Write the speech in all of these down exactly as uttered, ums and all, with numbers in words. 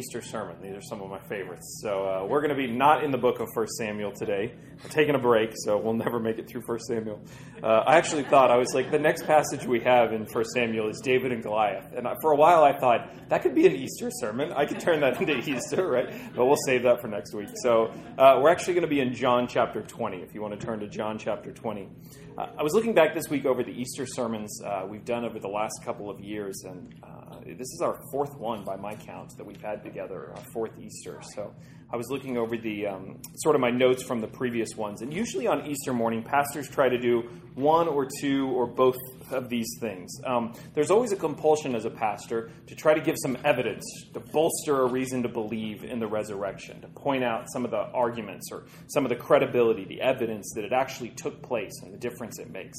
Easter sermon. These are some of my favorites. So uh, we're going to be not in the book of First Samuel today. We're taking a break, so we'll never make it through First Samuel. Uh, I actually thought, I was like, the next passage we have in First Samuel is David and Goliath. And I, for a while I thought, that could be an Easter sermon. I could turn that into Easter, right? But we'll save that for next week. So uh, we're actually going to be in John chapter twenty, if you want to turn to John chapter twenty. Uh, I was looking back this week over the Easter sermons uh, we've done over the last couple of years, and uh, this is our fourth one by my count that we've had together, our fourth Easter. So I was looking over the um, sort of my notes from the previous ones, and usually on Easter morning, pastors try to do one or two or both of these things. Um, there's always a compulsion as a pastor to try to give some evidence, to bolster a reason to believe in the resurrection, to point out some of the arguments or some of the credibility, the evidence that it actually took place and the difference it makes.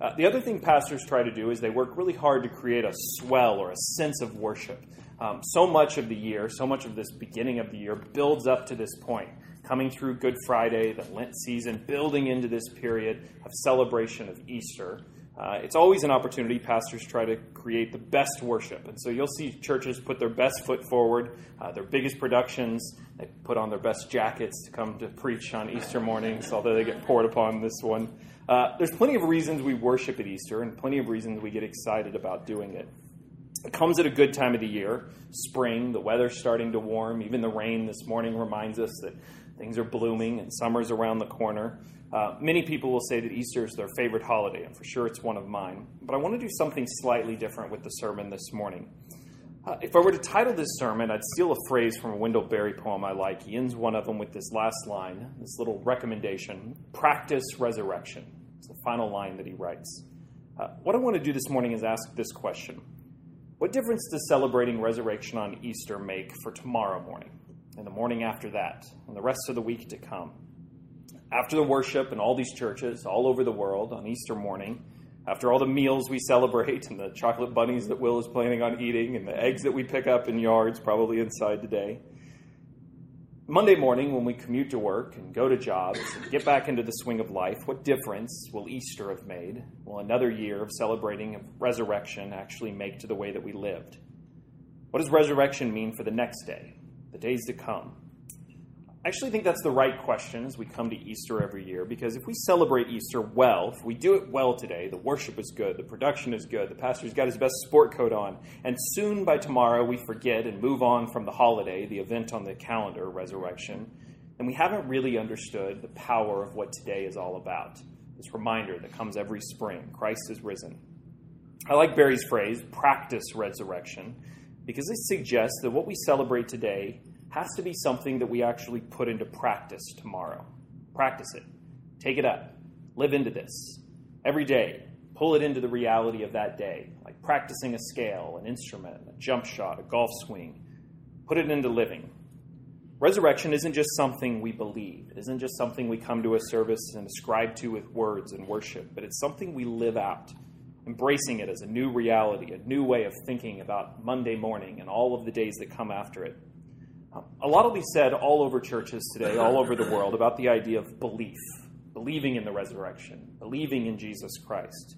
Uh, the other thing pastors try to do is they work really hard to create a swell or a sense of worship. Um, so much of the year, so much of this beginning of the year builds up to this point, coming through Good Friday, the Lent season, building into this period of celebration of Easter. Uh, it's always an opportunity. Pastors try to create the best worship. And so you'll see churches put their best foot forward, uh, their biggest productions. They put on their best jackets to come to preach on Easter mornings, although they get poured upon this one. Uh, there's plenty of reasons we worship at Easter and plenty of reasons we get excited about doing it. It comes at a good time of the year, spring, the weather's starting to warm. Even the rain this morning reminds us that things are blooming and summer's around the corner. Uh, many people will say that Easter is their favorite holiday, and for sure it's one of mine. But I want to do something slightly different with the sermon this morning. Uh, if I were to title this sermon, I'd steal a phrase from a Wendell Berry poem I like. He ends one of them with this last line, this little recommendation, practice resurrection. It's the final line that he writes. Uh, what I want to do this morning is ask this question. What difference does celebrating resurrection on Easter make for tomorrow morning, and the morning after that, and the rest of the week to come? After the worship in all these churches all over the world on Easter morning, after all the meals we celebrate and the chocolate bunnies that Will is planning on eating and the eggs that we pick up in yards probably inside today, Monday morning when we commute to work and go to jobs and get back into the swing of life, what difference will Easter have made? Will another year of celebrating of resurrection actually make to the way that we lived? What does resurrection mean for the next day, the days to come? I actually think that's the right question as we come to Easter every year, because if we celebrate Easter well, if we do it well today, the worship is good, the production is good, the pastor's got his best sport coat on, and soon by tomorrow we forget and move on from the holiday, the event on the calendar, resurrection, and we haven't really understood the power of what today is all about, this reminder that comes every spring, Christ is risen. I like Berry's phrase, practice resurrection, because it suggests that what we celebrate today has to be something that we actually put into practice tomorrow. Practice it. Take it up. Live into this. Every day, pull it into the reality of that day, like practicing a scale, an instrument, a jump shot, a golf swing. Put it into living. Resurrection isn't just something we believe. It isn't just something we come to a service and ascribe to with words and worship, but it's something we live out, embracing it as a new reality, a new way of thinking about Monday morning and all of the days that come after it. A lot will be said all over churches today, all over the world, about the idea of belief, believing in the resurrection, believing in Jesus Christ.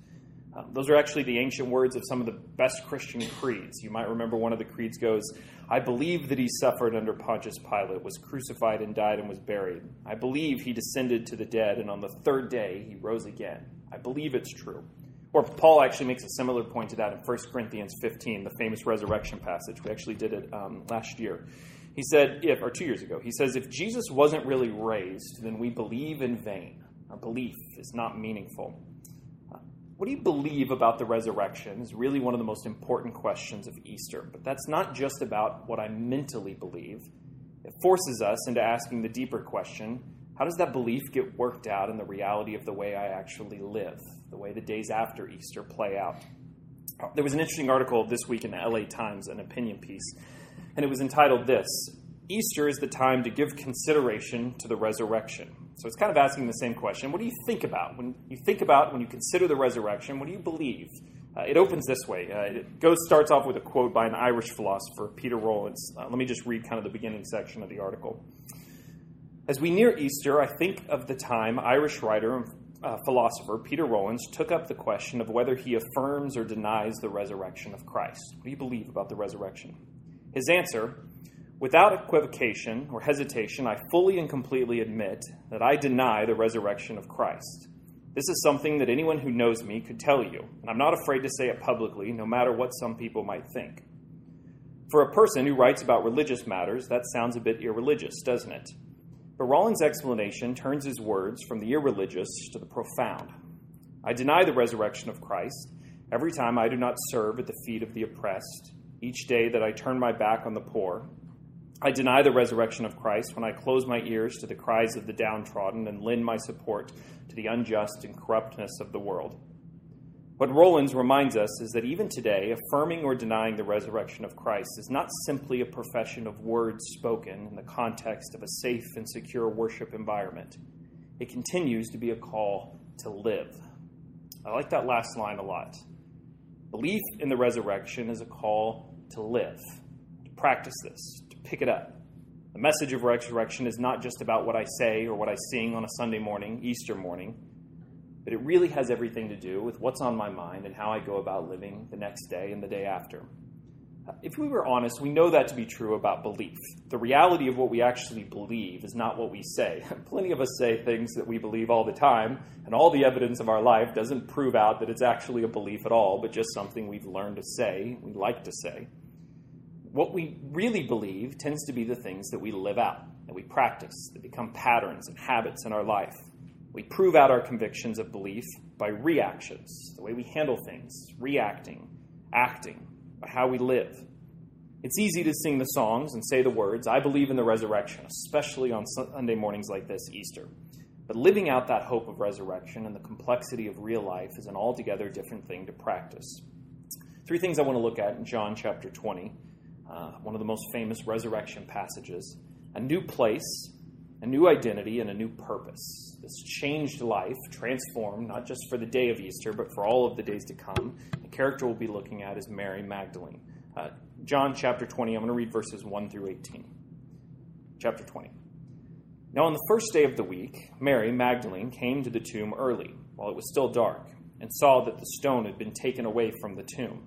Um, those are actually the ancient words of some of the best Christian creeds. You might remember one of the creeds goes, I believe that he suffered under Pontius Pilate, was crucified and died and was buried. I believe he descended to the dead, and on the third day he rose again. I believe it's true. Or Paul actually makes a similar point to that in First Corinthians fifteen, the famous resurrection passage. We actually did it um, last year. He said, if, or two years ago, he says, if Jesus wasn't really raised, then we believe in vain. Our belief is not meaningful. Uh, what do you believe about the resurrection is really one of the most important questions of Easter. But that's not just about what I mentally believe. It forces us into asking the deeper question, how does that belief get worked out in the reality of the way I actually live, the way the days after Easter play out? There was an interesting article this week in the L A Times, an opinion piece, and it was entitled this, Easter is the time to give consideration to the resurrection. So it's kind of asking the same question. What do you think about? When you think about, when you consider the resurrection, what do you believe? Uh, it opens this way. Uh, it goes starts off with a quote by an Irish philosopher, Peter Rollins. Uh, let me just read kind of the beginning section of the article. As we near Easter, I think of the time Irish writer and uh, philosopher Peter Rollins took up the question of whether he affirms or denies the resurrection of Christ. What do you believe about the resurrection? His answer, Without equivocation or hesitation, I fully and completely admit that I deny the resurrection of Christ. This is something that anyone who knows me could tell you, and I'm not afraid to say it publicly, no matter what some people might think. For a person who writes about religious matters, that sounds a bit irreligious, doesn't it? But Rollins' explanation turns his words from the irreligious to the profound. I deny the resurrection of Christ every time I do not serve at the feet of the oppressed, each day that I turn my back on the poor. I deny the resurrection of Christ when I close my ears to the cries of the downtrodden and lend my support to the unjust and corruptness of the world. What Rollins reminds us is that even today, affirming or denying the resurrection of Christ is not simply a profession of words spoken in the context of a safe and secure worship environment. It continues to be a call to live. I like that last line a lot. Belief in the resurrection is a call to live, to practice this, to pick it up. The message of resurrection is not just about what I say or what I sing on a Sunday morning, Easter morning, but it really has everything to do with what's on my mind and how I go about living the next day and the day after. If we were honest, we know that to be true about belief. The reality of what we actually believe is not what we say. Plenty of us say things that we believe all the time, and all the evidence of our life doesn't prove out that it's actually a belief at all, but just something we've learned to say, we like to say. What we really believe tends to be the things that we live out, that we practice, that become patterns and habits in our life. We prove out our convictions of belief by reactions, the way we handle things, reacting, acting, by how we live. It's easy to sing the songs and say the words, I believe in the resurrection, especially on Sunday mornings like this, Easter. But living out that hope of resurrection and the complexity of real life is an altogether different thing to practice. Three things I want to look at in John chapter twenty, uh, one of the most famous resurrection passages: a new place, a new identity, and a new purpose. This changed life, transformed, not just for the day of Easter, but for all of the days to come. The character we'll be looking at is Mary Magdalene. Uh, John chapter twenty, I'm going to read verses one through eighteen. Chapter twenty. Now on the first day of the week, Mary Magdalene came to the tomb early, while it was still dark, and saw that the stone had been taken away from the tomb.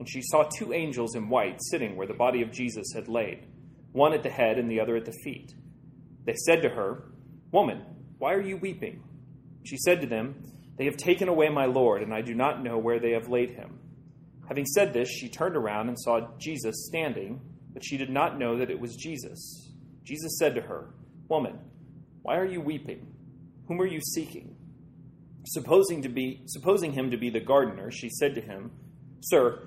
and she saw two angels in white sitting where the body of Jesus had laid, one at the head and the other at the feet. They said to her, Woman, why are you weeping? She said to them, They have taken away my Lord, and I do not know where they have laid him. Having said this, she turned around and saw Jesus standing, but she did not know that it was Jesus. Jesus said to her, Woman, why are you weeping? Whom are you seeking? Supposing to be, supposing him to be the gardener, she said to him, Sir,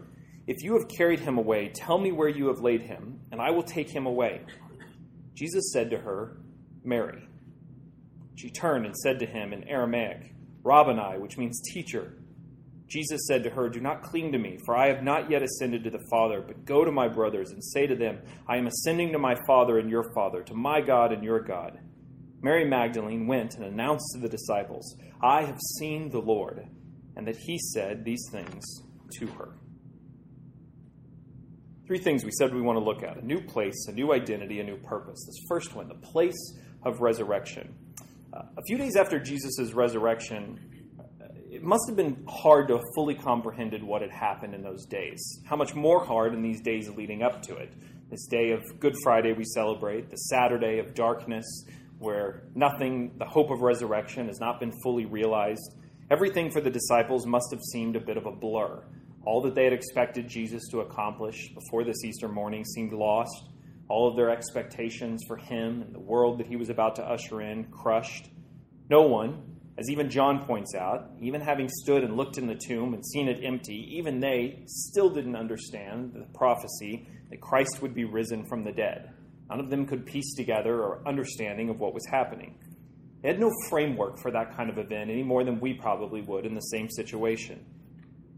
if you have carried him away, tell me where you have laid him, and I will take him away. Jesus said to her, Mary. She turned and said to him in Aramaic, Rabboni, which means teacher. Jesus said to her, Do not cling to me, for I have not yet ascended to the Father, but go to my brothers and say to them, I am ascending to my Father and your Father, to my God and your God. Mary Magdalene went and announced to the disciples, I have seen the Lord, and that he said these things to her. Three things we said we want to look at: a new place, a new identity, a new purpose. This first one, the place of resurrection. Uh, a few days after Jesus' resurrection, it must have been hard to have fully comprehended what had happened in those days. How much more hard in these days leading up to it. This day of Good Friday we celebrate, the Saturday of darkness where nothing, the hope of resurrection has not been fully realized. Everything for the disciples must have seemed a bit of a blur. All that they had expected Jesus to accomplish before this Easter morning seemed lost. All of their expectations for him and the world that he was about to usher in crushed. No one, As even John points out, even having stood and looked in the tomb and seen it empty, even they still didn't understand the prophecy that Christ would be risen from the dead. None of them could piece together or understanding of what was happening. They had no framework for that kind of event any more than we probably would in the same situation.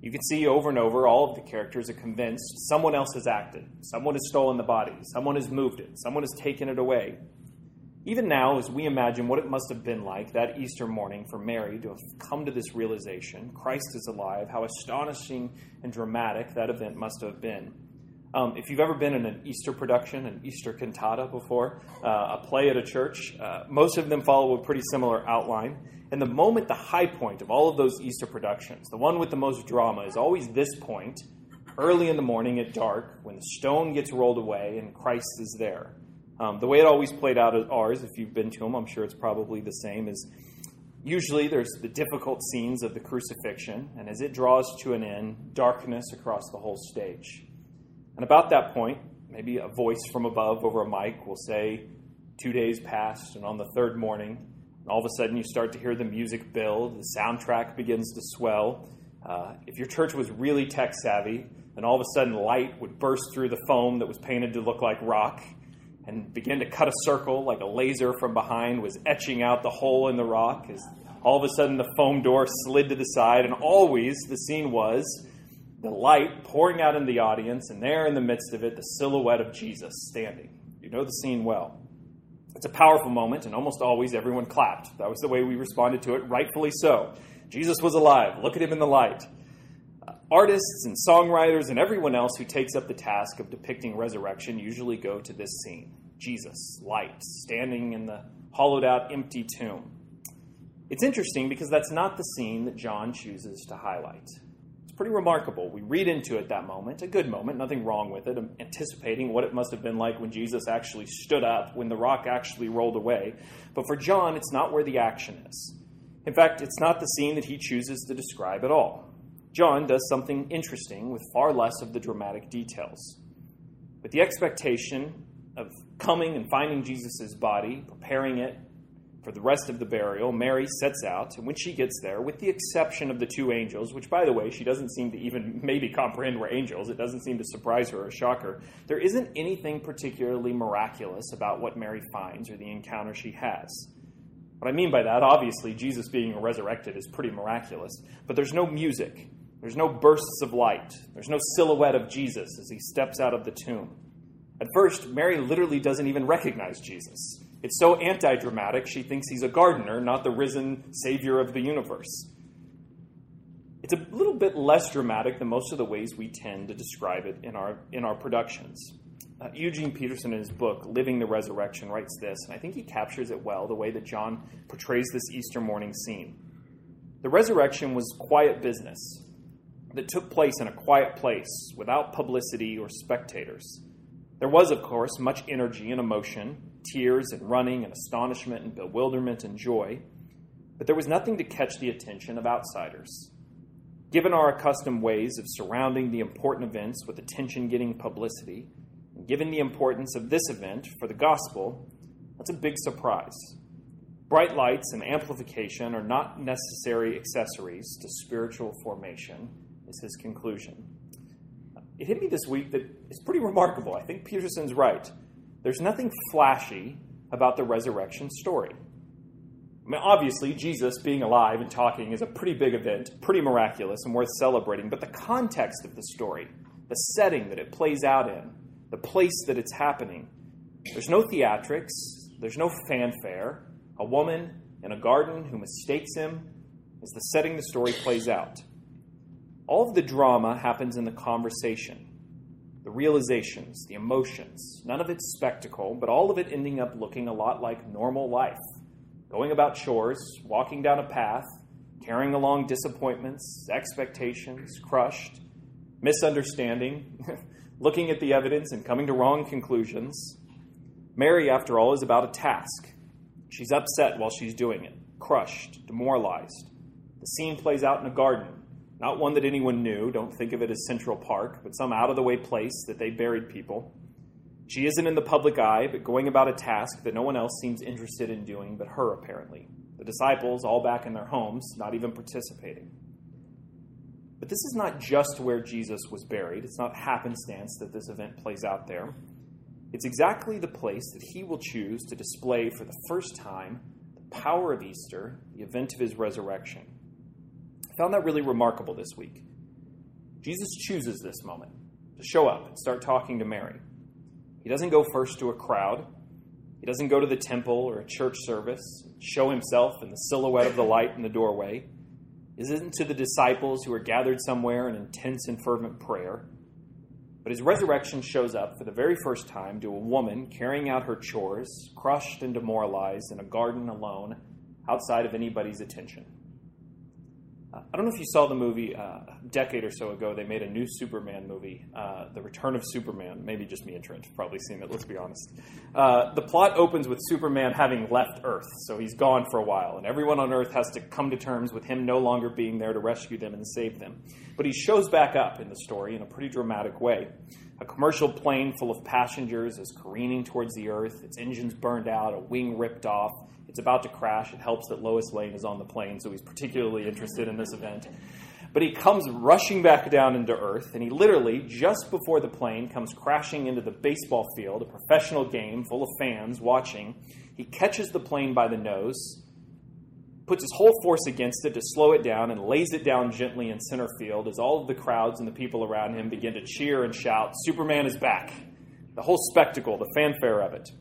You can see over and over all of the characters are convinced someone else has acted, someone has stolen the body, someone has moved it, someone has taken it away. Even now, as we imagine what it must have been like that Easter morning for Mary to have come to this realization, Christ is alive, how astonishing and dramatic that event must have been. Um, if you've ever been in an Easter production, an Easter cantata before, uh, a play at a church, uh, most of them follow a pretty similar outline. And the moment, the high point of all of those Easter productions, the one with the most drama, is always this point, early in the morning at dark, when the stone gets rolled away and Christ is there. Um, the way it always played out at ours, if you've been to them, I'm sure it's probably the same, is usually there's the difficult scenes of the crucifixion, and as it draws to an end, darkness across the whole stage. And about that point, maybe a voice from above over a mic will say, two days passed, and on the third morning, and all of a sudden you start to hear the music build, the soundtrack begins to swell. Uh, if your church was really tech-savvy, then all of a sudden light would burst through the foam that was painted to look like rock, and began to cut a circle like a laser from behind was etching out the hole in the rock as all of a sudden the foam door slid to the side. And always the scene was the light pouring out in the audience, and there in the midst of it, the silhouette of Jesus standing. You know the scene well. It's a powerful moment, and almost always everyone clapped. That was the way we responded to it, rightfully so. Jesus was alive. Look at him in the light. Artists and songwriters and everyone else who takes up the task of depicting resurrection usually go to this scene. Jesus, light, standing in the hollowed-out, empty tomb. It's interesting because that's not the scene that John chooses to highlight. It's pretty remarkable. We read into it that moment, a good moment, nothing wrong with it, anticipating what it must have been like when Jesus actually stood up, when the rock actually rolled away. But for John, it's not where the action is. In fact, it's not the scene that he chooses to describe at all. John does something interesting with far less of the dramatic details. But the expectation of coming and finding Jesus' body, preparing it for the rest of the burial, Mary sets out, and when she gets there, with the exception of the two angels, which, by the way, she doesn't seem to even maybe comprehend were angels, it doesn't seem to surprise her or shock her, there isn't anything particularly miraculous about what Mary finds or the encounter she has. What I mean by that, obviously, Jesus being resurrected is pretty miraculous, but there's no music. There's no bursts of light. There's no silhouette of Jesus as he steps out of the tomb. At first, Mary literally doesn't even recognize Jesus. It's so anti-dramatic, she thinks he's a gardener, not the risen Savior of the universe. It's a little bit less dramatic than most of the ways we tend to describe it in our, in our productions. Uh, Eugene Peterson, in his book, Living the Resurrection, writes this, and I think he captures it well, the way that John portrays this Easter morning scene. The resurrection was quiet business that took place in a quiet place, without publicity or spectators. There was, of course, much energy and emotion, tears and running and astonishment and bewilderment and joy, but there was nothing to catch the attention of outsiders. Given our accustomed ways of surrounding the important events with attention-getting publicity, and given the importance of this event for the gospel, that's a big surprise. Bright lights and amplification are not necessary accessories to spiritual formation, is his conclusion. It hit me this week that it's pretty remarkable. I think Peterson's right. There's nothing flashy about the resurrection story. I mean, obviously, Jesus being alive and talking is a pretty big event, pretty miraculous and worth celebrating, but the context of the story, the setting that it plays out in, the place that it's happening, there's no theatrics, there's no fanfare. A woman in a garden who mistakes him is the setting the story plays out. All of the drama happens in the conversation, the realizations, the emotions. None of it's spectacle, but all of it ending up looking a lot like normal life. Going about chores, walking down a path, carrying along disappointments, expectations, crushed, misunderstanding, looking at the evidence and coming to wrong conclusions. Mary, after all, is about a task. She's upset while she's doing it, crushed, demoralized. The scene plays out in a garden. Not one that anyone knew, don't think of it as Central Park, but some out-of-the-way place that they buried people. She isn't in the public eye, but going about a task that no one else seems interested in doing but her, apparently. The disciples all back in their homes, not even participating. But this is not just where Jesus was buried. It's not happenstance that this event plays out there. It's exactly the place that he will choose to display for the first time the power of Easter, the event of his resurrection. I found that really remarkable this week. Jesus chooses this moment to show up and start talking to Mary. He doesn't go first to a crowd. He doesn't go to the temple or a church service, show himself in the silhouette of the light in the doorway. He isn't to the disciples who are gathered somewhere in intense and fervent prayer. But his resurrection shows up for the very first time to a woman carrying out her chores, crushed and demoralized in a garden alone, outside of anybody's attention. Uh, I don't know if you saw the movie uh, a decade or so ago. They made a new Superman movie, uh, The Return of Superman. Maybe just me and Trent have probably seen it, let's be honest. Uh, the plot opens with Superman having left Earth, so he's gone for a while, and everyone on Earth has to come to terms with him no longer being there to rescue them and save them. But he shows back up in the story in a pretty dramatic way. A commercial plane full of passengers is careening towards the Earth, its engines burned out, a wing ripped off. It's about to crash. It helps that Lois Lane is on the plane, so he's particularly interested in this event. But he comes rushing back down into Earth, and he literally, just before the plane, comes crashing into the baseball field, a professional game full of fans watching. He catches the plane by the nose, puts his whole force against it to slow it down, and lays it down gently in center field as all of the crowds and the people around him begin to cheer and shout, "Superman is back!" The whole spectacle, the fanfare of it.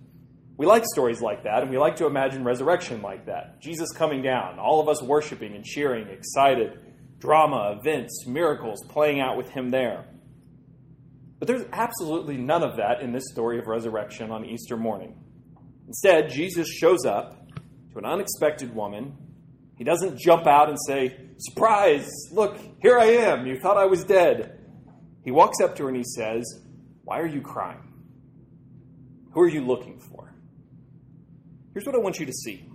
We like stories like that, and we like to imagine resurrection like that. Jesus coming down, all of us worshiping and cheering, excited, drama, events, miracles playing out with him there. But there's absolutely none of that in this story of resurrection on Easter morning. Instead, Jesus shows up to an unexpected woman. He doesn't jump out and say, "Surprise! Look, here I am. You thought I was dead." He walks up to her and he says, "Why are you crying? Who are you looking for?" Here's what I want you to see.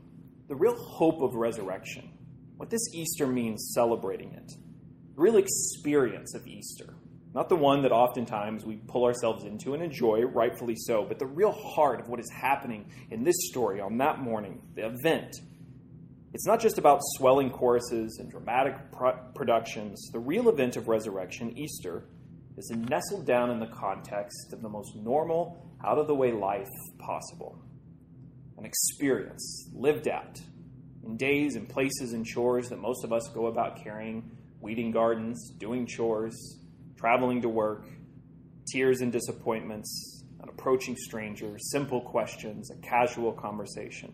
The real hope of resurrection, what this Easter means celebrating it, the real experience of Easter, not the one that oftentimes we pull ourselves into and enjoy, rightfully so, but the real heart of what is happening in this story on that morning, the event. It's not just about swelling choruses and dramatic productions. The real event of resurrection, Easter, is nestled down in the context of the most normal, out-of-the-way life possible. An experience lived out in days and places and chores that most of us go about carrying, weeding gardens, doing chores, traveling to work, tears and disappointments, an approaching stranger, simple questions, a casual conversation.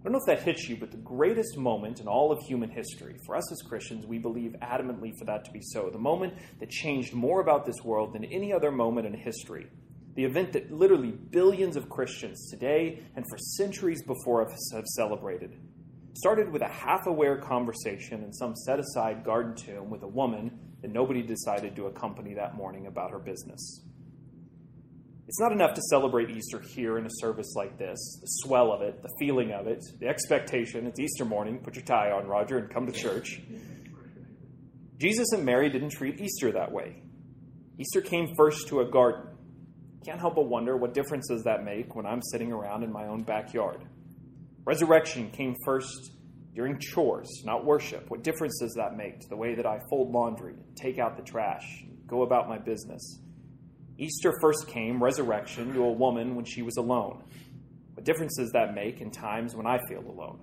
I don't know if that hits you, but the greatest moment in all of human history, for us as Christians, we believe adamantly for that to be so. The moment that changed more about this world than any other moment in history. The event that literally billions of Christians today and for centuries before us have celebrated. Started with a half-aware conversation in some set-aside garden tomb with a woman that nobody decided to accompany that morning about her business. It's not enough to celebrate Easter here in a service like this. The swell of it, the feeling of it, the expectation. It's Easter morning. Put your tie on, Roger, and come to church. Jesus and Mary didn't treat Easter that way. Easter came first to a garden. Can't help but wonder what difference does that make when I'm sitting around in my own backyard. Resurrection came first during chores, not worship. What difference does that make to the way that I fold laundry, take out the trash, go about my business? Easter first came, resurrection, to a woman when she was alone. What difference does that make in times when I feel alone?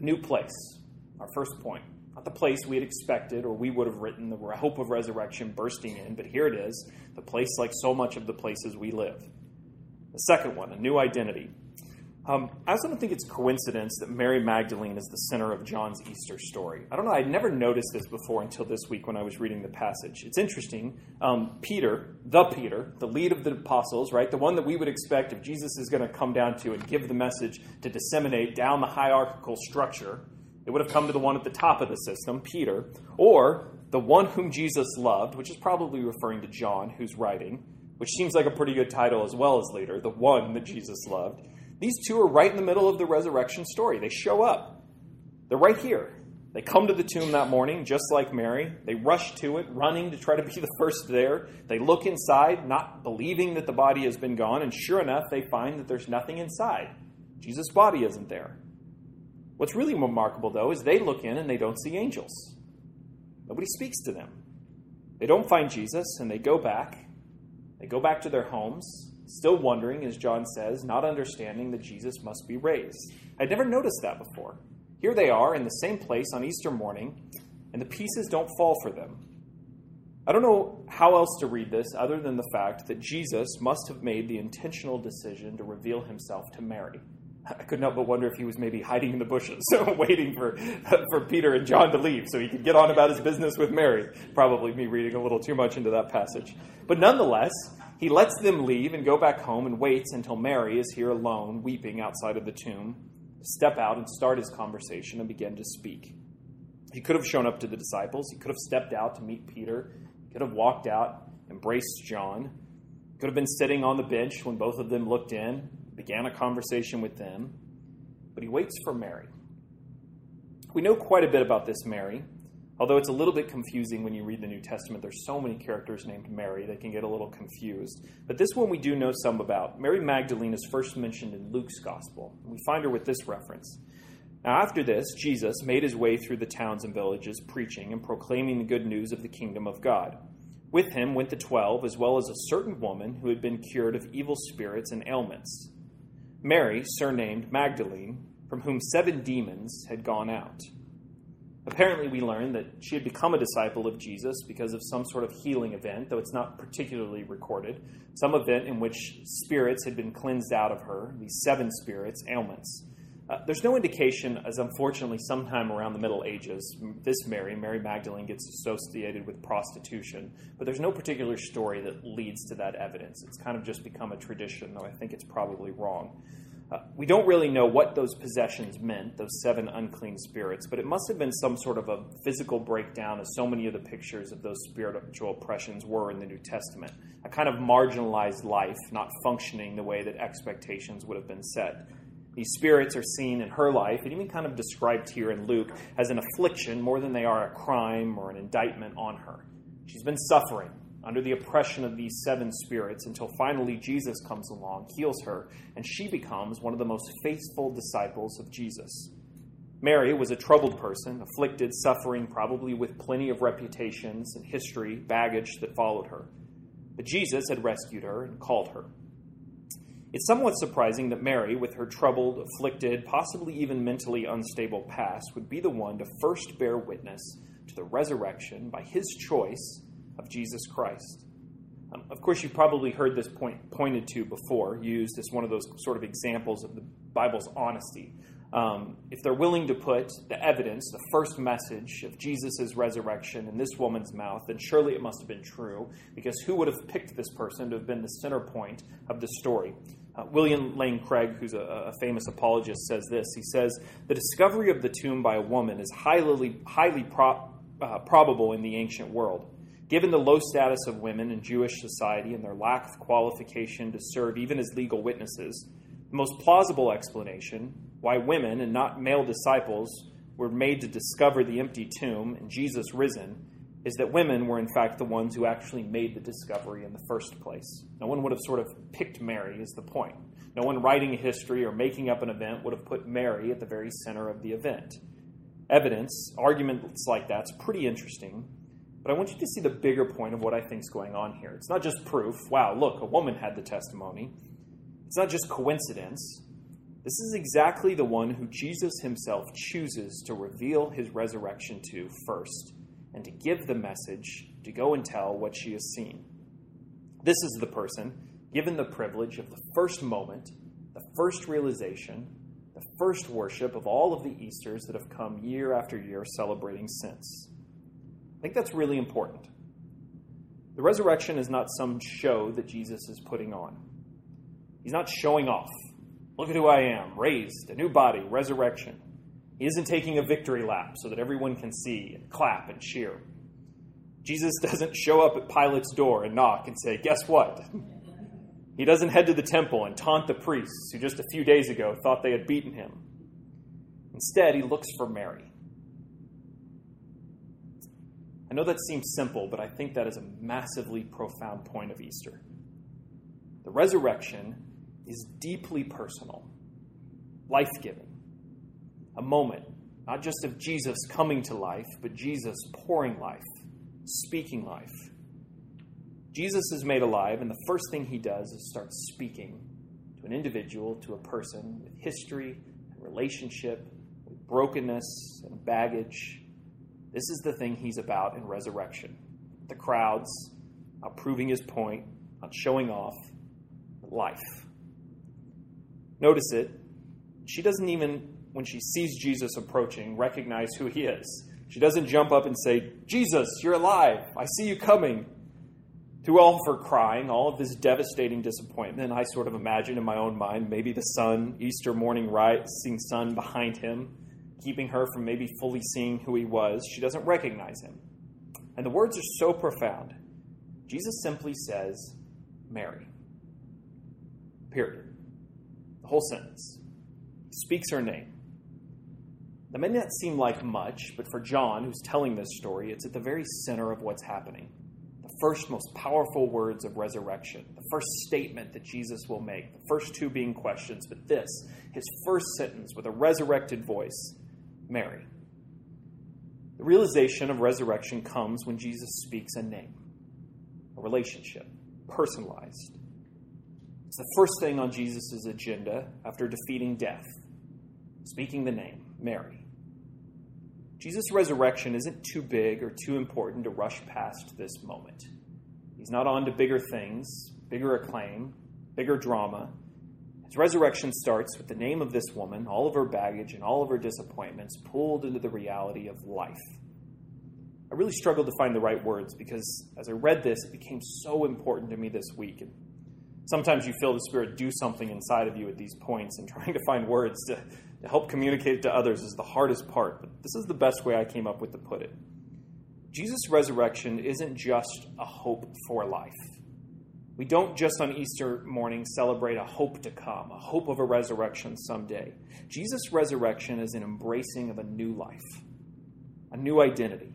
A new place, our first point. Not the place we had expected or we would have written the hope of resurrection bursting in, but here it is, the place like so much of the places we live. The second one, a new identity. Um, I also don't think it's coincidence that Mary Magdalene is the center of John's Easter story. I don't know, I'd never noticed this before until this week when I was reading the passage. It's interesting, um, Peter, the Peter, the lead of the apostles, right? The one that we would expect if Jesus is going to come down to and give the message to disseminate down the hierarchical structure. It would have come to the one at the top of the system, Peter, or the one whom Jesus loved, which is probably referring to John, who's writing, which seems like a pretty good title as well as leader, the one that Jesus loved. These two are right in the middle of the resurrection story. They show up. They're right here. They come to the tomb that morning, just like Mary. They rush to it, running to try to be the first there. They look inside, not believing that the body has been gone, and sure enough, they find that there's nothing inside. Jesus' body isn't there. What's really remarkable, though, is they look in and they don't see angels. Nobody speaks to them. They don't find Jesus, and they go back. They go back to their homes, still wondering, as John says, not understanding that Jesus must be raised. I'd never noticed that before. Here they are in the same place on Easter morning, and the pieces don't fall for them. I don't know how else to read this other than the fact that Jesus must have made the intentional decision to reveal himself to Mary. I could not but wonder if he was maybe hiding in the bushes, waiting for for Peter and John to leave so he could get on about his business with Mary. Probably me reading a little too much into that passage. But nonetheless, he lets them leave and go back home and waits until Mary is here alone, weeping outside of the tomb, step out and start his conversation and begin to speak. He could have shown up to the disciples. He could have stepped out to meet Peter. He could have walked out, embraced John. He could have been sitting on the bench when both of them looked in, began a conversation with them. But he waits for Mary. We know quite a bit about this Mary, although it's a little bit confusing when you read the New Testament. There's so many characters named Mary that can get a little confused. But this one we do know some about. Mary Magdalene is first mentioned in Luke's Gospel. We find her with this reference. Now, after this, Jesus made his way through the towns and villages, preaching and proclaiming the good news of the kingdom of God. With him went the twelve, as well as a certain woman who had been cured of evil spirits and ailments, Mary, surnamed Magdalene, from whom seven demons had gone out. Apparently, we learn that she had become a disciple of Jesus because of some sort of healing event, though it's not particularly recorded, some event in which spirits had been cleansed out of her, these seven spirits, ailments. Uh, there's no indication, as unfortunately sometime around the Middle Ages, this Mary, Mary Magdalene, gets associated with prostitution, but there's no particular story that leads to that evidence. It's kind of just become a tradition, though I think it's probably wrong. Uh, we don't really know what those possessions meant, those seven unclean spirits, but it must have been some sort of a physical breakdown, as so many of the pictures of those spiritual oppressions were in the New Testament. A kind of marginalized life, not functioning the way that expectations would have been set. These spirits are seen in her life, and even kind of described here in Luke, as an affliction more than they are a crime or an indictment on her. She's been suffering under the oppression of these seven spirits until finally Jesus comes along, heals her, and she becomes one of the most faithful disciples of Jesus. Mary was a troubled person, afflicted, suffering, probably with plenty of reputations and history, baggage that followed her. But Jesus had rescued her and called her. It's somewhat surprising that Mary, with her troubled, afflicted, possibly even mentally unstable past, would be the one to first bear witness to the resurrection by his choice of Jesus Christ. Um, of course, you've probably heard this point pointed to before, used as one of those sort of examples of the Bible's honesty. Um, if they're willing to put the evidence, the first message of Jesus' resurrection in this woman's mouth, then surely it must have been true, because who would have picked this person to have been the center point of the story? Uh, William Lane Craig, who's a, a famous apologist, says this. He says, "The discovery of the tomb by a woman is highly, highly pro- uh, probable in the ancient world. Given the low status of women in Jewish society and their lack of qualification to serve even as legal witnesses, the most plausible explanation why women and not male disciples were made to discover the empty tomb and Jesus risen is that women were in fact the ones who actually made the discovery in the first place." No one would have sort of picked Mary is the point. No one writing a history or making up an event would have put Mary at the very center of the event. Evidence, arguments like that's pretty interesting, but I want you to see the bigger point of what I think is going on here. It's not just proof. Wow, look, a woman had the testimony. It's not just coincidence. This is exactly the one who Jesus himself chooses to reveal his resurrection to first, and to give the message to go and tell what she has seen. This is the person given the privilege of the first moment, the first realization, the first worship of all of the Easters that have come year after year celebrating since. I think that's really important. The resurrection is not some show that Jesus is putting on. He's not showing off. Look at who I am, raised, a new body, resurrection. He isn't taking a victory lap so that everyone can see and clap and cheer. Jesus doesn't show up at Pilate's door and knock and say, "Guess what?" He doesn't head to the temple and taunt the priests who just a few days ago thought they had beaten him. Instead, he looks for Mary. I know that seems simple, but I think that is a massively profound point of Easter. The resurrection is deeply personal. life-giving. A moment, not just of Jesus coming to life, but Jesus pouring life, speaking life. Jesus is made alive, and the first thing he does is start speaking to an individual, to a person with history, and relationship, with brokenness and baggage. This is the thing he's about in resurrection. The crowds, not proving his point, not showing off, but life. Notice it. She doesn't even, when she sees Jesus approaching, recognize who he is. She doesn't jump up and say, "Jesus, you're alive. I see you coming." Through all of her crying, all of this devastating disappointment, I sort of imagine in my own mind, maybe the sun, Easter morning rising sun behind him, keeping her from maybe fully seeing who he was. She doesn't recognize him. And the words are so profound. Jesus simply says, "Mary." Period. The whole sentence. He speaks her name. That may not seem like much, but for John, who's telling this story, it's at the very center of what's happening. First most powerful words of resurrection, the first statement that Jesus will make, the first two being questions, but this, his first sentence with a resurrected voice, "Mary." The realization of resurrection comes when Jesus speaks a name, a relationship, personalized. It's the first thing on Jesus' agenda after defeating death, speaking the name, Mary. Jesus' resurrection isn't too big or too important to rush past this moment. He's not on to bigger things, bigger acclaim, bigger drama. His resurrection starts with the name of this woman, all of her baggage and all of her disappointments pulled into the reality of life. I really struggled to find the right words because as I read this, it became so important to me this week. And sometimes you feel the Spirit do something inside of you at these points, and trying to find words to To help communicate to others is the hardest part, but this is the best way I came up with to put it. Jesus' resurrection isn't just a hope for life. We don't just on Easter morning celebrate a hope to come, a hope of a resurrection someday. Jesus' resurrection is an embracing of a new life, a new identity,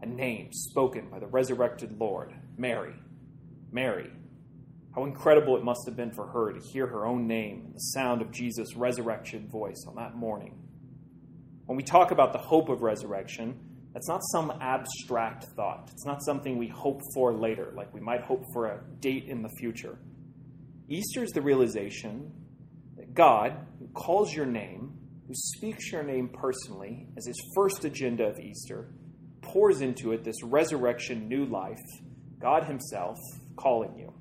a name spoken by the resurrected Lord, Mary. Mary. How incredible it must have been for her to hear her own name and the sound of Jesus' resurrection voice on that morning. When we talk about the hope of resurrection, that's not some abstract thought. It's not something we hope for later, like we might hope for a date in the future. Easter is the realization that God, who calls your name, who speaks your name personally as his first agenda of Easter, pours into it this resurrection new life, God himself calling you.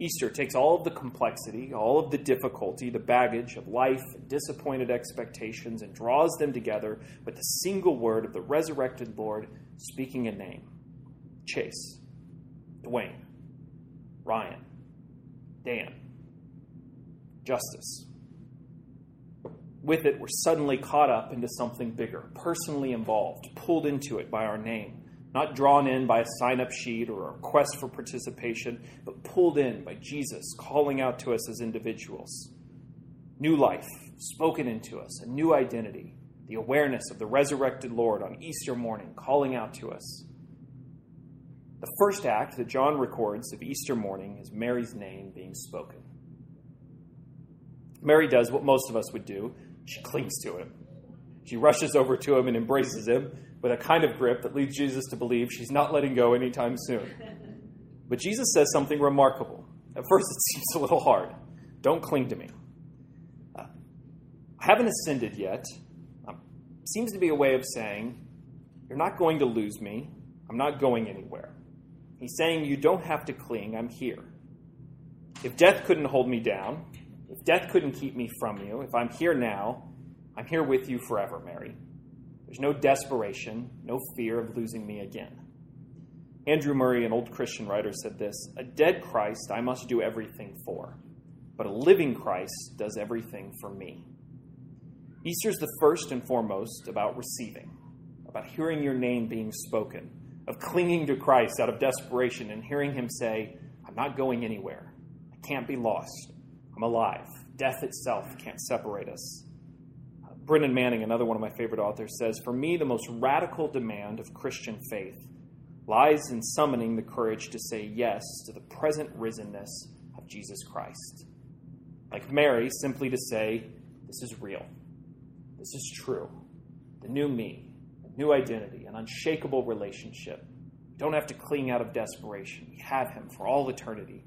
Easter takes all of the complexity, all of the difficulty, the baggage of life, and disappointed expectations, and draws them together with the single word of the resurrected Lord speaking a name. Chase, Dwayne, Ryan, Dan, Justice. With it, we're suddenly caught up into something bigger, personally involved, pulled into it by our name. Not drawn in by a sign-up sheet or a request for participation, but pulled in by Jesus calling out to us as individuals. New life spoken into us, a new identity, the awareness of the resurrected Lord on Easter morning calling out to us. The first act that John records of Easter morning is Mary's name being spoken. Mary does what most of us would do. She clings to him. She rushes over to him and embraces him with a kind of grip that leads Jesus to believe she's not letting go anytime soon. But Jesus says something remarkable. At first, it seems a little hard. Don't cling to me. Uh, I haven't ascended yet. Um, seems to be a way of saying, you're not going to lose me. I'm not going anywhere. He's saying, you don't have to cling. I'm here. If death couldn't hold me down, if death couldn't keep me from you, if I'm here now, I'm here with you forever, Mary. There's no desperation, no fear of losing me again. Andrew Murray, an old Christian writer, said this, "A dead Christ I must do everything for, but a living Christ does everything for me." Easter's the first and foremost about receiving, about hearing your name being spoken, of clinging to Christ out of desperation and hearing him say, "I'm not going anywhere. I can't be lost. I'm alive. Death itself can't separate us." Brennan Manning, another one of my favorite authors, says, "For me, the most radical demand of Christian faith lies in summoning the courage to say yes to the present risenness of Jesus Christ." Like Mary, simply to say, This is real. This is true. The new me, new identity, an unshakable relationship. We don't have to cling out of desperation. We have him for all eternity.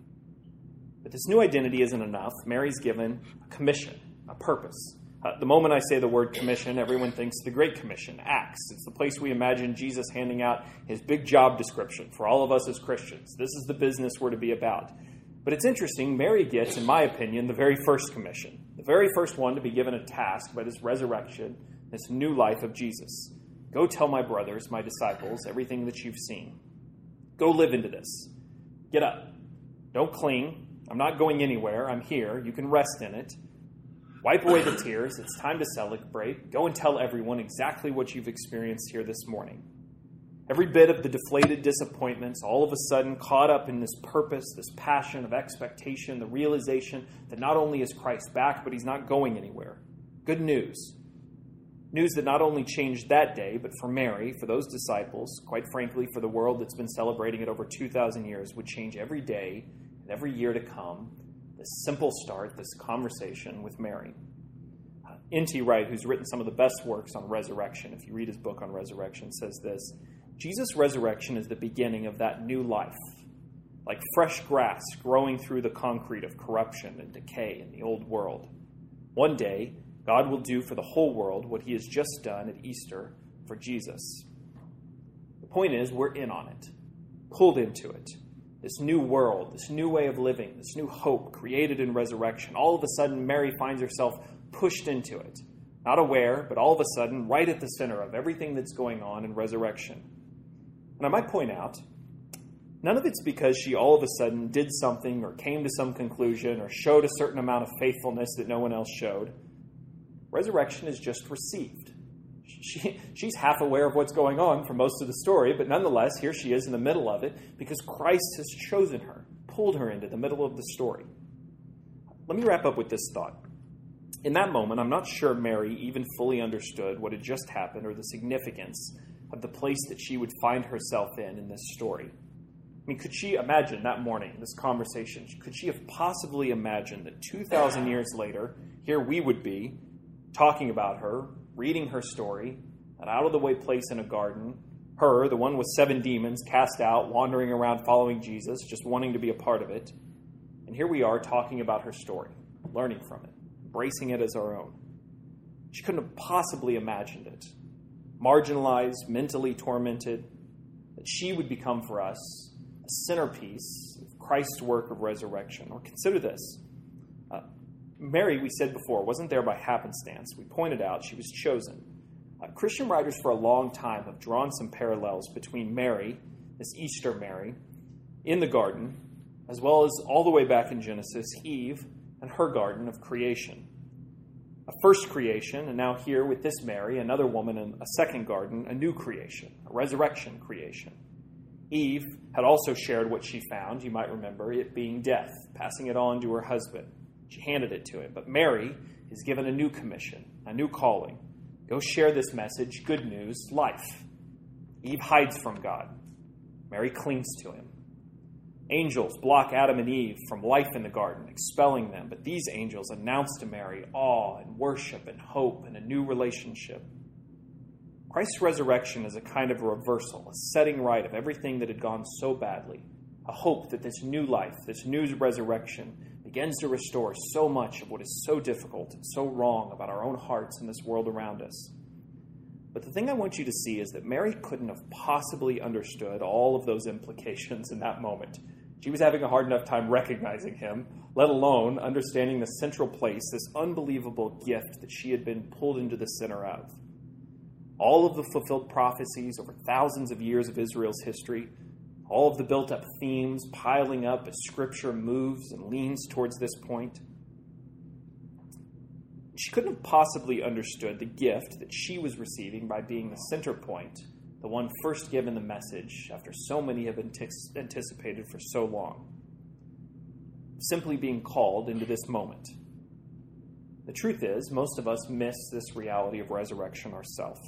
But this new identity isn't enough. Mary's given a commission, a purpose. Uh, the moment I say the word commission, everyone thinks the Great Commission, Acts. It's the place we imagine Jesus handing out his big job description for all of us as Christians. This is the business we're to be about. But it's interesting, Mary gets, in my opinion, the very first commission, the very first one to be given a task by this resurrection, this new life of Jesus. Go tell my brothers, my disciples, everything that you've seen. Go live into this. Get up. Don't cling. I'm not going anywhere. I'm here. You can rest in it. Wipe away the tears. It's time to celebrate. Go and tell everyone exactly what you've experienced here this morning. Every bit of the deflated disappointments, all of a sudden caught up in this purpose, this passion of expectation, the realization that not only is Christ back, but he's not going anywhere. Good news. News that not only changed that day, but for Mary, for those disciples, quite frankly, for the world that's been celebrating it over two thousand years, would change every day and every year to come. This simple start, this conversation with Mary. N T Wright, who's written some of the best works on resurrection, if you read his book on resurrection, says this: Jesus' resurrection is the beginning of that new life, like fresh grass growing through the concrete of corruption and decay in the old world. One day, God will do for the whole world what he has just done at Easter for Jesus. The point is, we're in on it, pulled into it. This new world, this new way of living, this new hope created in resurrection. All of a sudden, Mary finds herself pushed into it. Not aware, but all of a sudden, right at the center of everything that's going on in resurrection. And I might point out, none of it's because she all of a sudden did something or came to some conclusion or showed a certain amount of faithfulness that no one else showed. Resurrection is just received. She, she's half aware of what's going on for most of the story, but nonetheless, here she is in the middle of it because Christ has chosen her, pulled her into the middle of the story. Let me wrap up with this thought. In that moment, I'm not sure Mary even fully understood what had just happened or the significance of the place that she would find herself in in this story. I mean, could she imagine that morning, this conversation? Could she have possibly imagined that two thousand years later, here we would be talking about her, reading her story, an out-of-the-way place in a garden, her, the one with seven demons, cast out, wandering around following Jesus, just wanting to be a part of it. And here we are talking about her story, learning from it, embracing it as our own. She couldn't have possibly imagined it. Marginalized, mentally tormented, that she would become for us a centerpiece of Christ's work of resurrection. Or consider this. Uh, Mary, we said before, wasn't there by happenstance. We pointed out she was chosen. Uh, Christian writers for a long time have drawn some parallels between Mary, this Easter Mary, in the garden, as well as all the way back in Genesis, Eve, and her garden of creation. A first creation, and now here with this Mary, another woman in a second garden, a new creation, a resurrection creation. Eve had also shared what she found, you might remember, it being death, passing it on to her husband. She handed it to him. But Mary is given a new commission, a new calling. Go share this message, good news, life. Eve hides from God. Mary clings to him. Angels block Adam and Eve from life in the garden, expelling them. But these angels announce to Mary awe and worship and hope and a new relationship. Christ's resurrection is a kind of a reversal, a setting right of everything that had gone so badly. A hope that this new life, this new resurrection, begins to restore so much of what is so difficult and so wrong about our own hearts and this world around us. But the thing I want you to see is that Mary couldn't have possibly understood all of those implications in that moment. She was having a hard enough time recognizing him, let alone understanding the central place, this unbelievable gift that she had been pulled into the center of. All of the fulfilled prophecies over thousands of years of Israel's history, all of the built-up themes piling up as Scripture moves and leans towards this point. She couldn't have possibly understood the gift that she was receiving by being the center point, the one first given the message after so many have anticipated for so long. Simply being called into this moment. The truth is, most of us miss this reality of resurrection ourselves.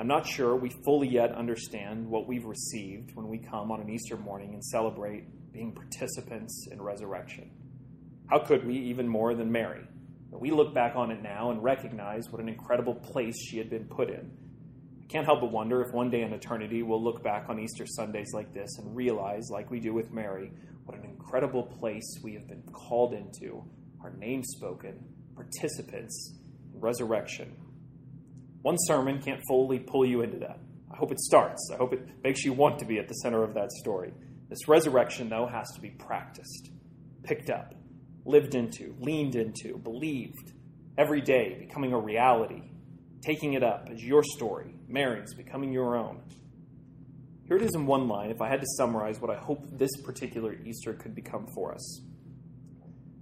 I'm not sure we fully yet understand what we've received when we come on an Easter morning and celebrate being participants in resurrection. How could we, even more than Mary? We look back on it now and recognize what an incredible place she had been put in. I can't help but wonder if one day in eternity we'll look back on Easter Sundays like this and realize, like we do with Mary, what an incredible place we have been called into, our names spoken, participants in resurrection. One sermon can't fully pull you into that. I hope it starts. I hope it makes you want to be at the center of that story. This resurrection, though, has to be practiced, picked up, lived into, leaned into, believed, every day becoming a reality, taking it up as your story, Mary's, becoming your own. Here it is in one line if I had to summarize what I hope this particular Easter could become for us.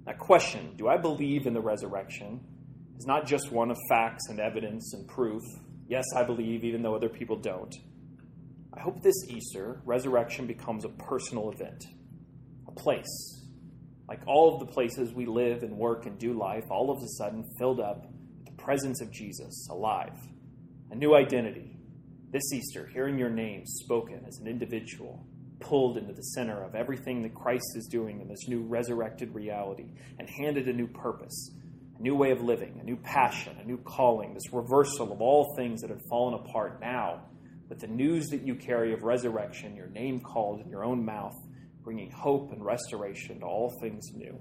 That question, do I believe in the resurrection, is not just one of facts and evidence and proof. Yes, I believe, even though other people don't. I hope this Easter, resurrection becomes a personal event, a place. Like all of the places we live and work and do life, all of a sudden filled up with the presence of Jesus, alive. A new identity. This Easter, hearing your name spoken as an individual, pulled into the center of everything that Christ is doing in this new resurrected reality, and handed a new purpose, a new way of living, a new passion, a new calling, this reversal of all things that had fallen apart now, with the news that you carry of resurrection, your name called in your own mouth, bringing hope and restoration to all things new.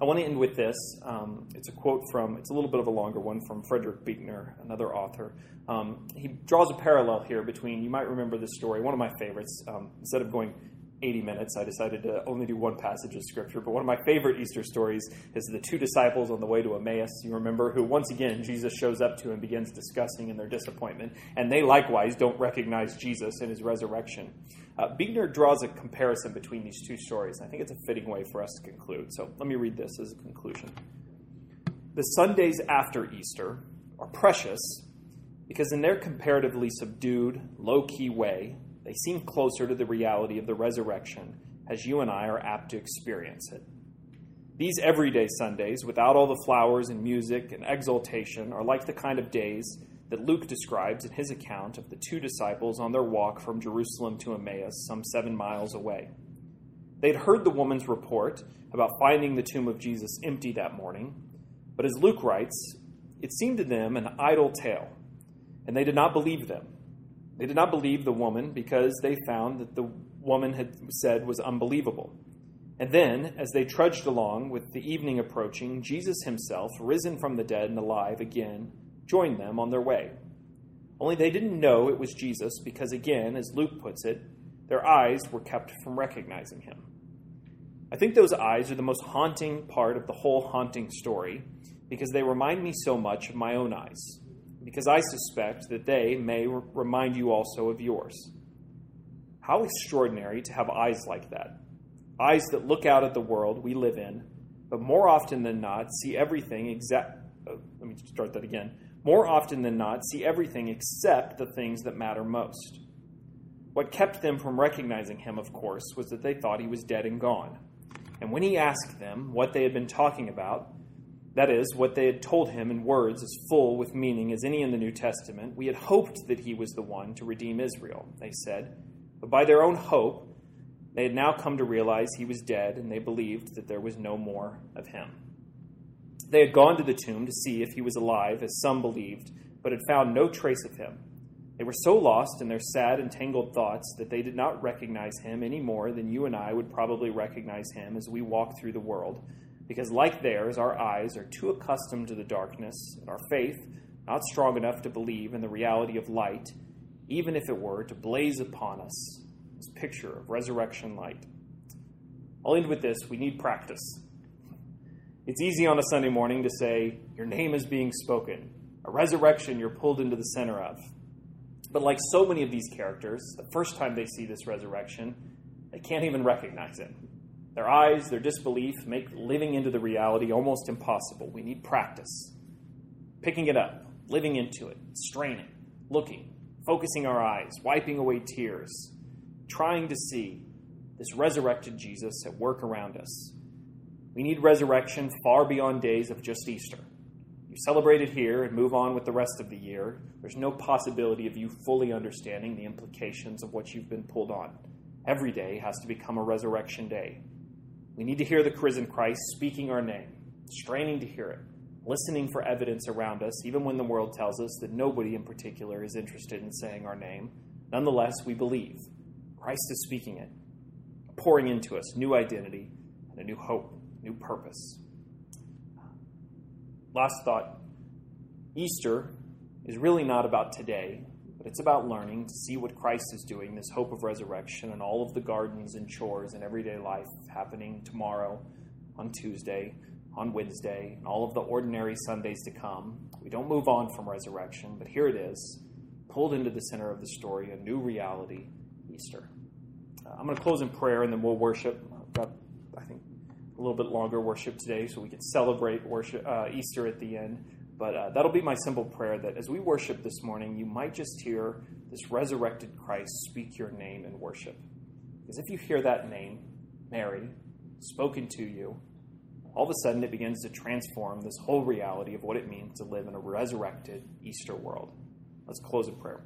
I want to end with this. Um, it's a quote from, it's a little bit of a longer one, from Frederick Buechner, another author. Um, he draws a parallel here between, you might remember this story, one of my favorites. Um, instead of going eighty minutes, I decided to only do one passage of Scripture, but one of my favorite Easter stories is the two disciples on the way to Emmaus, you remember, who once again Jesus shows up to and begins discussing in their disappointment, and they likewise don't recognize Jesus in his resurrection. Uh, Buechner draws a comparison between these two stories, and I think it's a fitting way for us to conclude. So let me read this as a conclusion. The Sundays after Easter are precious because in their comparatively subdued, low-key way, they seem closer to the reality of the resurrection as you and I are apt to experience it. These everyday Sundays, without all the flowers and music and exaltation, are like the kind of days that Luke describes in his account of the two disciples on their walk from Jerusalem to Emmaus, some seven miles away. They'd heard the woman's report about finding the tomb of Jesus empty that morning, but as Luke writes, it seemed to them an idle tale, and they did not believe them. They did not believe the woman because they found that the woman had said was unbelievable. And then, as they trudged along with the evening approaching, Jesus himself, risen from the dead and alive again, joined them on their way. Only they didn't know it was Jesus because, again, as Luke puts it, their eyes were kept from recognizing him. I think those eyes are the most haunting part of the whole haunting story because they remind me so much of my own eyes, because I suspect that they may re- remind you also of yours. How extraordinary to have eyes like that, eyes that look out at the world we live in, but more often than not see everything exact. Oh, let me start that again. More often than not, see everything except the things that matter most. What kept them from recognizing him, of course, was that they thought he was dead and gone. And when he asked them what they had been talking about, that is, what they had told him in words as full with meaning as any in the New Testament, we had hoped that he was the one to redeem Israel, they said. But by their own hope, they had now come to realize he was dead, and they believed that there was no more of him. They had gone to the tomb to see if he was alive, as some believed, but had found no trace of him. They were so lost in their sad and tangled thoughts that they did not recognize him any more than you and I would probably recognize him as we walk through the world, because like theirs, our eyes are too accustomed to the darkness, and our faith not strong enough to believe in the reality of light, even if it were to blaze upon us, this picture of resurrection light. I'll end with this. We need practice. It's easy on a Sunday morning to say, your name is being spoken, a resurrection you're pulled into the center of. But like so many of these characters, the first time they see this resurrection, they can't even recognize it. Their eyes, their disbelief, make living into the reality almost impossible. We need practice. Picking it up, living into it, straining, looking, focusing our eyes, wiping away tears, trying to see this resurrected Jesus at work around us. We need resurrection far beyond days of just Easter. You celebrate it here and move on with the rest of the year. There's no possibility of you fully understanding the implications of what you've been pulled on. Every day has to become a resurrection day. We need to hear the risen Christ speaking our name, straining to hear it, listening for evidence around us, even when the world tells us that nobody in particular is interested in saying our name. Nonetheless, we believe. Christ is speaking it, pouring into us new identity and a new hope, new purpose. Last thought, Easter is really not about today, but it's about learning to see what Christ is doing, this hope of resurrection, and all of the gardens and chores and everyday life happening tomorrow, on Tuesday, on Wednesday, and all of the ordinary Sundays to come. We don't move on from resurrection, but here it is, pulled into the center of the story, a new reality, Easter. Uh, I'm going to close in prayer, and then we'll worship. I've got, I think, a little bit longer worship today, so we can celebrate worship uh, Easter at the end. But uh, that'll be my simple prayer, that as we worship this morning, you might just hear this resurrected Christ speak your name in worship. Because if you hear that name, Mary, spoken to you, all of a sudden it begins to transform this whole reality of what it means to live in a resurrected Easter world. Let's close in prayer.